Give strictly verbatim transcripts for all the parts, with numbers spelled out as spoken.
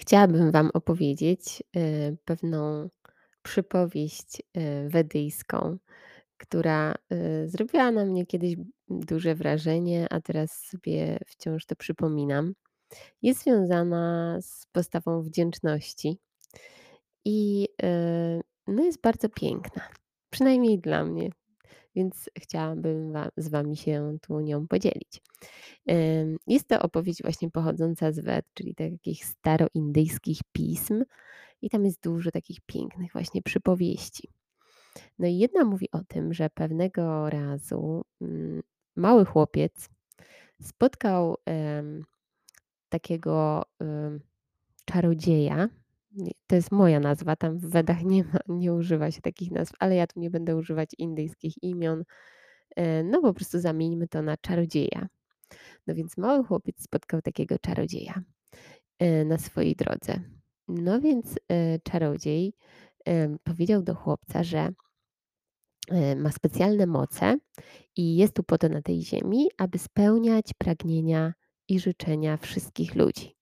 Chciałabym Wam opowiedzieć y, pewną przypowieść y, wedyjską, która y, zrobiła na mnie kiedyś duże wrażenie, a teraz sobie wciąż to przypominam. Jest związana z postawą wdzięczności i y, no jest bardzo piękna, przynajmniej dla mnie, więc chciałabym wam, z Wami się tu nią podzielić. Jest to opowieść właśnie pochodząca z Ved, czyli takich staroindyjskich pism i tam jest dużo takich pięknych właśnie przypowieści. No i jedna mówi o tym, że pewnego razu mały chłopiec spotkał takiego czarodzieja. To jest moja nazwa, tam w Wedach nie ma, nie używa się takich nazw, ale ja tu nie będę używać indyjskich imion, no po prostu zamieńmy to na czarodzieja. No więc mały chłopiec spotkał takiego czarodzieja na swojej drodze. No więc czarodziej powiedział do chłopca, że ma specjalne moce i jest tu po to na tej ziemi, aby spełniać pragnienia i życzenia wszystkich ludzi.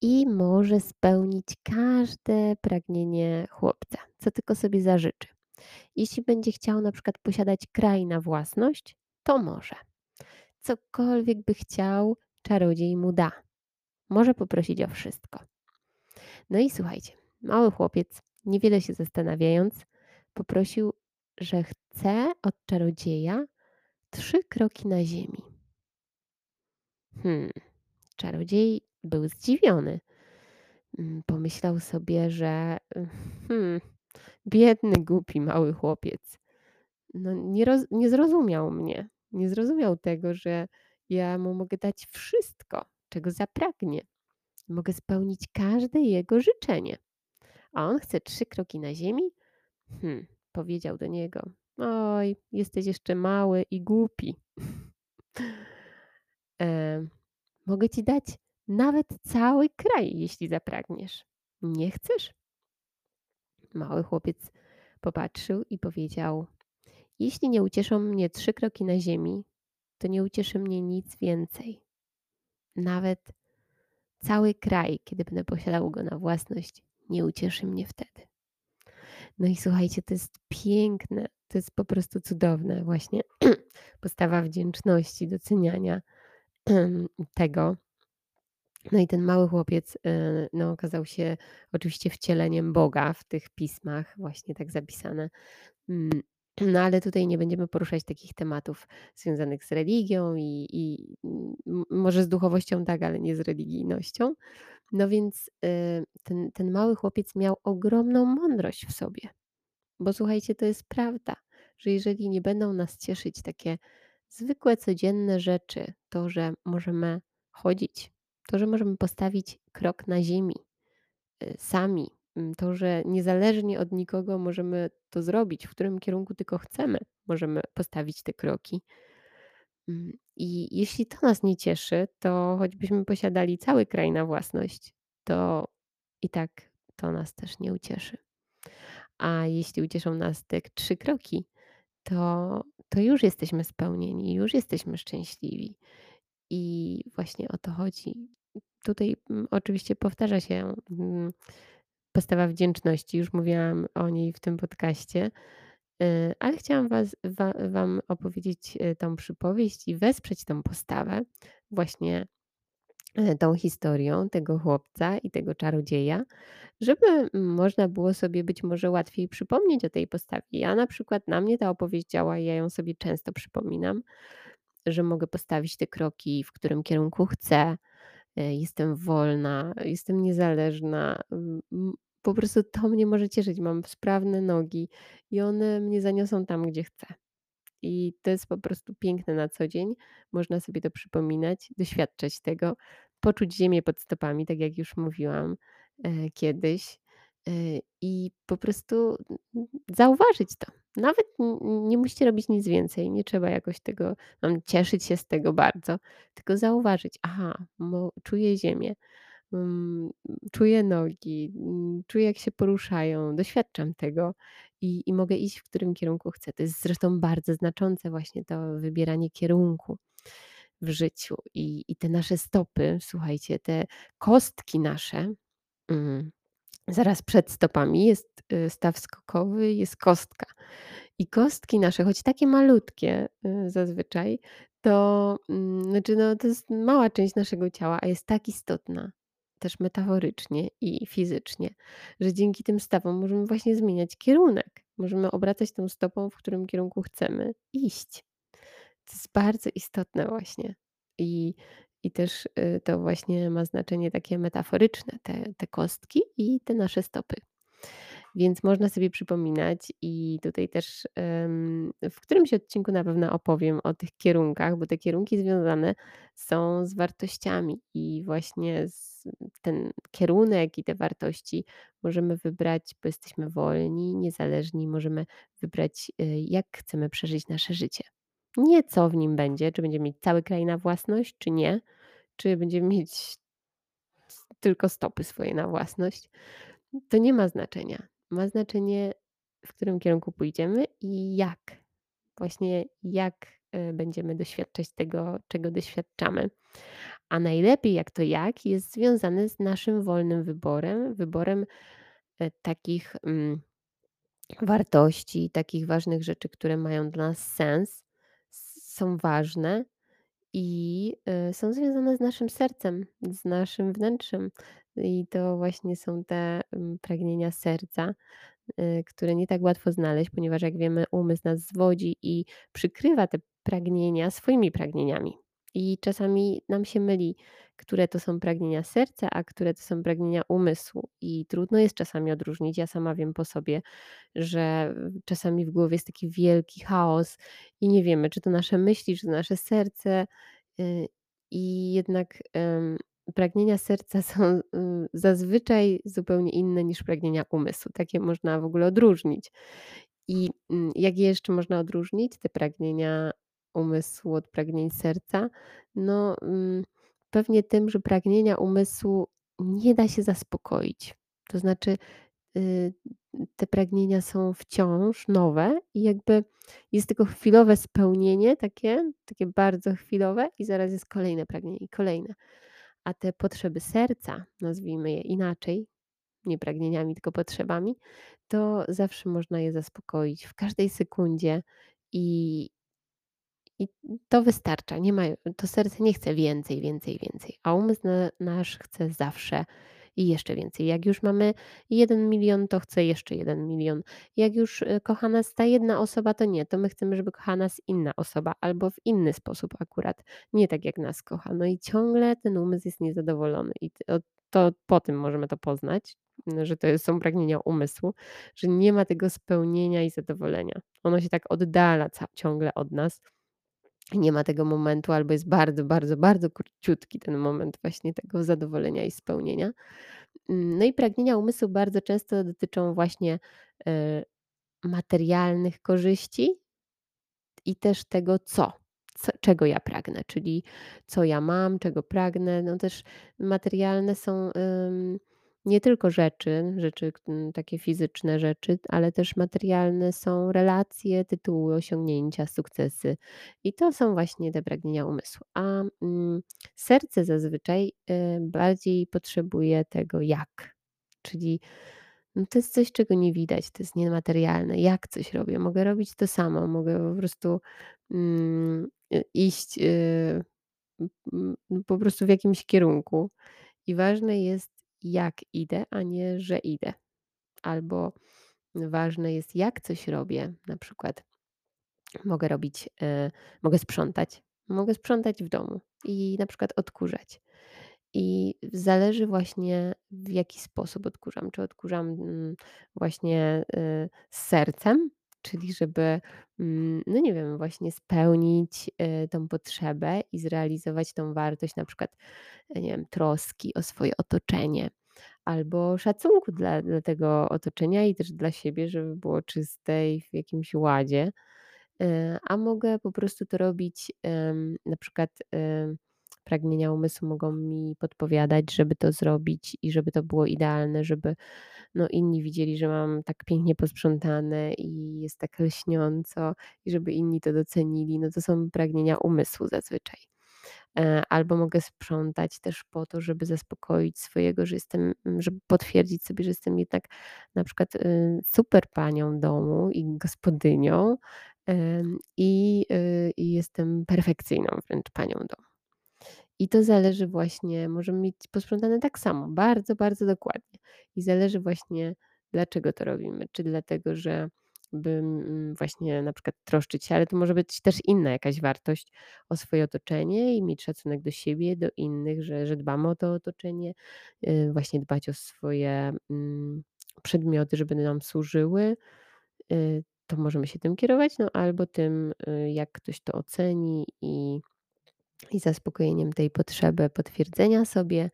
I może spełnić każde pragnienie chłopca, co tylko sobie zażyczy. Jeśli będzie chciał na przykład posiadać kraj na własność, to może. Cokolwiek by chciał, czarodziej mu da. Może poprosić o wszystko. No i słuchajcie, mały chłopiec, niewiele się zastanawiając, poprosił, że chce od czarodzieja trzy kroki na ziemi. Hmm, czarodziej był zdziwiony. Pomyślał sobie, że hmm, biedny, głupi mały chłopiec. No, nie, roz, nie zrozumiał mnie. Nie zrozumiał tego, że ja mu mogę dać wszystko, czego zapragnie. Mogę spełnić każde jego życzenie. A on chce trzy kroki na ziemi? Hmm, powiedział do niego. Oj, jesteś jeszcze mały i głupi. e, mogę ci dać nawet cały kraj, jeśli zapragniesz. Nie chcesz? Mały chłopiec popatrzył i powiedział: jeśli nie ucieszą mnie trzy kroki na ziemi, to nie ucieszy mnie nic więcej. Nawet cały kraj, kiedy będę posiadał go na własność, nie ucieszy mnie wtedy. No i słuchajcie, to jest piękne, to jest po prostu cudowne właśnie postawa wdzięczności, doceniania tego. No i ten mały chłopiec no, okazał się oczywiście wcieleniem Boga w tych pismach, właśnie tak zapisane. No ale tutaj nie będziemy poruszać takich tematów związanych z religią i, i może z duchowością tak, ale nie z religijnością. No więc ten, ten mały chłopiec miał ogromną mądrość w sobie. Bo słuchajcie, to jest prawda, że jeżeli nie będą nas cieszyć takie zwykłe, codzienne rzeczy, to że możemy chodzić, to, że możemy postawić krok na ziemi sami, to, że niezależnie od nikogo możemy to zrobić, w którym kierunku tylko chcemy, możemy postawić te kroki. I jeśli to nas nie cieszy, to choćbyśmy posiadali cały kraj na własność, to i tak to nas też nie ucieszy. A jeśli ucieszą nas te trzy kroki, to, to już jesteśmy spełnieni, już jesteśmy szczęśliwi. I właśnie o to chodzi. Tutaj oczywiście powtarza się postawa wdzięczności, już mówiłam o niej w tym podcaście, ale chciałam was, Wam opowiedzieć tą przypowieść i wesprzeć tą postawę właśnie tą historią tego chłopca i tego czarodzieja, żeby można było sobie być może łatwiej przypomnieć o tej postawie. Ja na przykład, na mnie ta opowieść działa i ja ją sobie często przypominam, że mogę postawić te kroki, w którym kierunku chcę, jestem wolna, jestem niezależna, po prostu to mnie może cieszyć, mam sprawne nogi i one mnie zaniosą tam, gdzie chcę. I to jest po prostu piękne na co dzień, można sobie to przypominać, doświadczać tego, poczuć ziemię pod stopami, tak jak już mówiłam kiedyś i po prostu zauważyć to. Nawet nie musicie robić nic więcej, nie trzeba jakoś tego, mam cieszyć się z tego bardzo, tylko zauważyć, aha, mo, czuję ziemię, um, czuję nogi, um, czuję jak się poruszają, doświadczam tego i, i mogę iść w którym kierunku chcę. To jest zresztą bardzo znaczące właśnie to wybieranie kierunku w życiu i, i te nasze stopy, słuchajcie, te kostki nasze, Mm. Zaraz przed stopami jest y, staw skokowy, jest kostka. I kostki nasze, choć takie malutkie y, zazwyczaj, to, mm, znaczy no, to jest mała część naszego ciała, a jest tak istotna też metaforycznie i fizycznie, że dzięki tym stawom możemy właśnie zmieniać kierunek. Możemy obracać tą stopą, w którym kierunku chcemy iść. To jest bardzo istotne właśnie. I, i też y, to właśnie ma znaczenie takie metaforyczne, te, te kostki i te nasze stopy. Więc można sobie przypominać i tutaj też em, w którymś odcinku na pewno opowiem o tych kierunkach, bo te kierunki związane są z wartościami i właśnie z ten kierunek i te wartości możemy wybrać, bo jesteśmy wolni, niezależni, możemy wybrać y, jak chcemy przeżyć nasze życie. Nie co w nim będzie, czy będziemy mieć cały kraj na własność, czy nie, czy będziemy mieć tylko stopy swoje na własność. To nie ma znaczenia. Ma znaczenie, w którym kierunku pójdziemy i jak. Właśnie jak będziemy doświadczać tego, czego doświadczamy. A najlepiej jak to jak jest związane z naszym wolnym wyborem, wyborem takich mm, wartości, takich ważnych rzeczy, które mają dla nas sens, są ważne i są związane z naszym sercem, z naszym wnętrzem. I to właśnie są te pragnienia serca, które nie tak łatwo znaleźć, ponieważ jak wiemy, umysł nas zwodzi i przykrywa te pragnienia swoimi pragnieniami. I czasami nam się myli, które to są pragnienia serca, a które to są pragnienia umysłu. I trudno jest czasami odróżnić. Ja sama wiem po sobie, że czasami w głowie jest taki wielki chaos i nie wiemy, czy to nasze myśli, czy to nasze serce. I jednak pragnienia serca są zazwyczaj zupełnie inne niż pragnienia umysłu. Takie można w ogóle odróżnić. I jak je jeszcze można odróżnić, te pragnienia umysłu od pragnień serca? No pewnie tym, że pragnienia umysłu nie da się zaspokoić. To znaczy te pragnienia są wciąż nowe i jakby jest tylko chwilowe spełnienie, takie, takie bardzo chwilowe i zaraz jest kolejne pragnienie i kolejne. A te potrzeby serca, nazwijmy je inaczej, nie pragnieniami, tylko potrzebami, to zawsze można je zaspokoić w każdej sekundzie i I to wystarcza, nie ma, to serce nie chce więcej, więcej, więcej, a umysł na, nasz chce zawsze i jeszcze więcej. Jak już mamy jeden milion, to chce jeszcze jeden milion. Jak już kocha nas ta jedna osoba, to nie, to my chcemy, żeby kochała nas inna osoba albo w inny sposób akurat, nie tak jak nas kocha. No i ciągle ten umysł jest niezadowolony i to, to po tym możemy to poznać, że to są pragnienia umysłu, że nie ma tego spełnienia i zadowolenia. Ono się tak oddala ciągle od nas. Nie ma tego momentu, albo jest bardzo, bardzo, bardzo króciutki ten moment właśnie tego zadowolenia i spełnienia. No i pragnienia umysłu bardzo często dotyczą właśnie materialnych korzyści i też tego, co, co czego ja pragnę, czyli co ja mam, czego pragnę. No też materialne są nie tylko rzeczy, rzeczy, takie fizyczne rzeczy, ale też materialne są relacje, tytuły, osiągnięcia, sukcesy. I to są właśnie te pragnienia umysłu. A mm, serce zazwyczaj y, bardziej potrzebuje tego jak. Czyli no to jest coś, czego nie widać, to jest niematerialne. Jak coś robię? Mogę robić to samo, mogę po prostu y, iść y, y, y, po prostu w jakimś kierunku. I ważne jest jak idę, a nie, że idę. Albo ważne jest, jak coś robię. Na przykład mogę robić, y, mogę sprzątać. Mogę sprzątać w domu i na przykład odkurzać. I zależy właśnie, w jaki sposób odkurzam. Czy odkurzam właśnie y, z sercem, czyli żeby, no nie wiem, właśnie spełnić tą potrzebę i zrealizować tą wartość, na przykład, nie wiem, troski o swoje otoczenie albo szacunku dla, dla tego otoczenia i też dla siebie, żeby było czyste i w jakimś ładzie. A mogę po prostu to robić, na przykład pragnienia umysłu mogą mi podpowiadać, żeby to zrobić i żeby to było idealne, żeby no, inni widzieli, że mam tak pięknie posprzątane i jest tak lśniąco i żeby inni to docenili. No to są pragnienia umysłu zazwyczaj. albo mogę sprzątać też po to, żeby zaspokoić swojego, że jestem, żeby potwierdzić sobie, że jestem jednak na przykład super panią domu i gospodynią i, i jestem perfekcyjną wręcz panią domu. I to zależy właśnie, możemy mieć posprzątane tak samo, bardzo, bardzo dokładnie. I zależy właśnie, dlaczego to robimy. Czy dlatego, że by właśnie na przykład troszczyć się, ale to może być też inna jakaś wartość o swoje otoczenie i mieć szacunek do siebie, do innych, że, że dbamy o to otoczenie, właśnie dbać o swoje przedmioty, żeby nam służyły. To możemy się tym kierować, no albo tym, jak ktoś to oceni i i zaspokojeniem tej potrzeby potwierdzenia sobie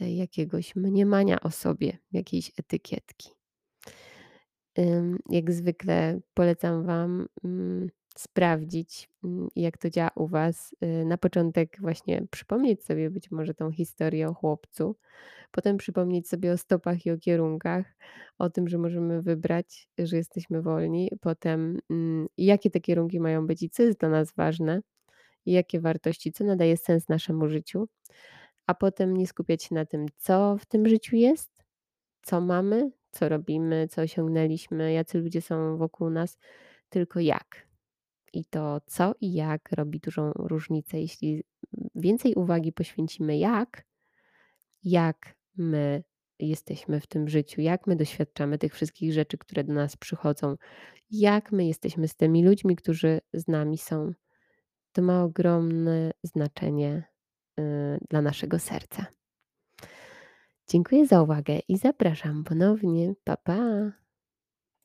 jakiegoś mniemania o sobie, jakiejś etykietki. Jak zwykle polecam Wam sprawdzić, jak to działa u Was. Na początek właśnie przypomnieć sobie być może tą historię o chłopcu, potem przypomnieć sobie o stopach i o kierunkach, o tym, że możemy wybrać, że jesteśmy wolni, potem jakie te kierunki mają być i co jest dla nas ważne, i jakie wartości, co nadaje sens naszemu życiu, a potem nie skupiać się na tym, co w tym życiu jest, co mamy, co robimy, co osiągnęliśmy, jacy ludzie są wokół nas, tylko jak. I to co i jak robi dużą różnicę. Jeśli więcej uwagi poświęcimy jak, jak my jesteśmy w tym życiu, jak my doświadczamy tych wszystkich rzeczy, które do nas przychodzą, jak my jesteśmy z tymi ludźmi, którzy z nami są, to ma ogromne znaczenie dla naszego serca. Dziękuję za uwagę i zapraszam ponownie. Pa, pa!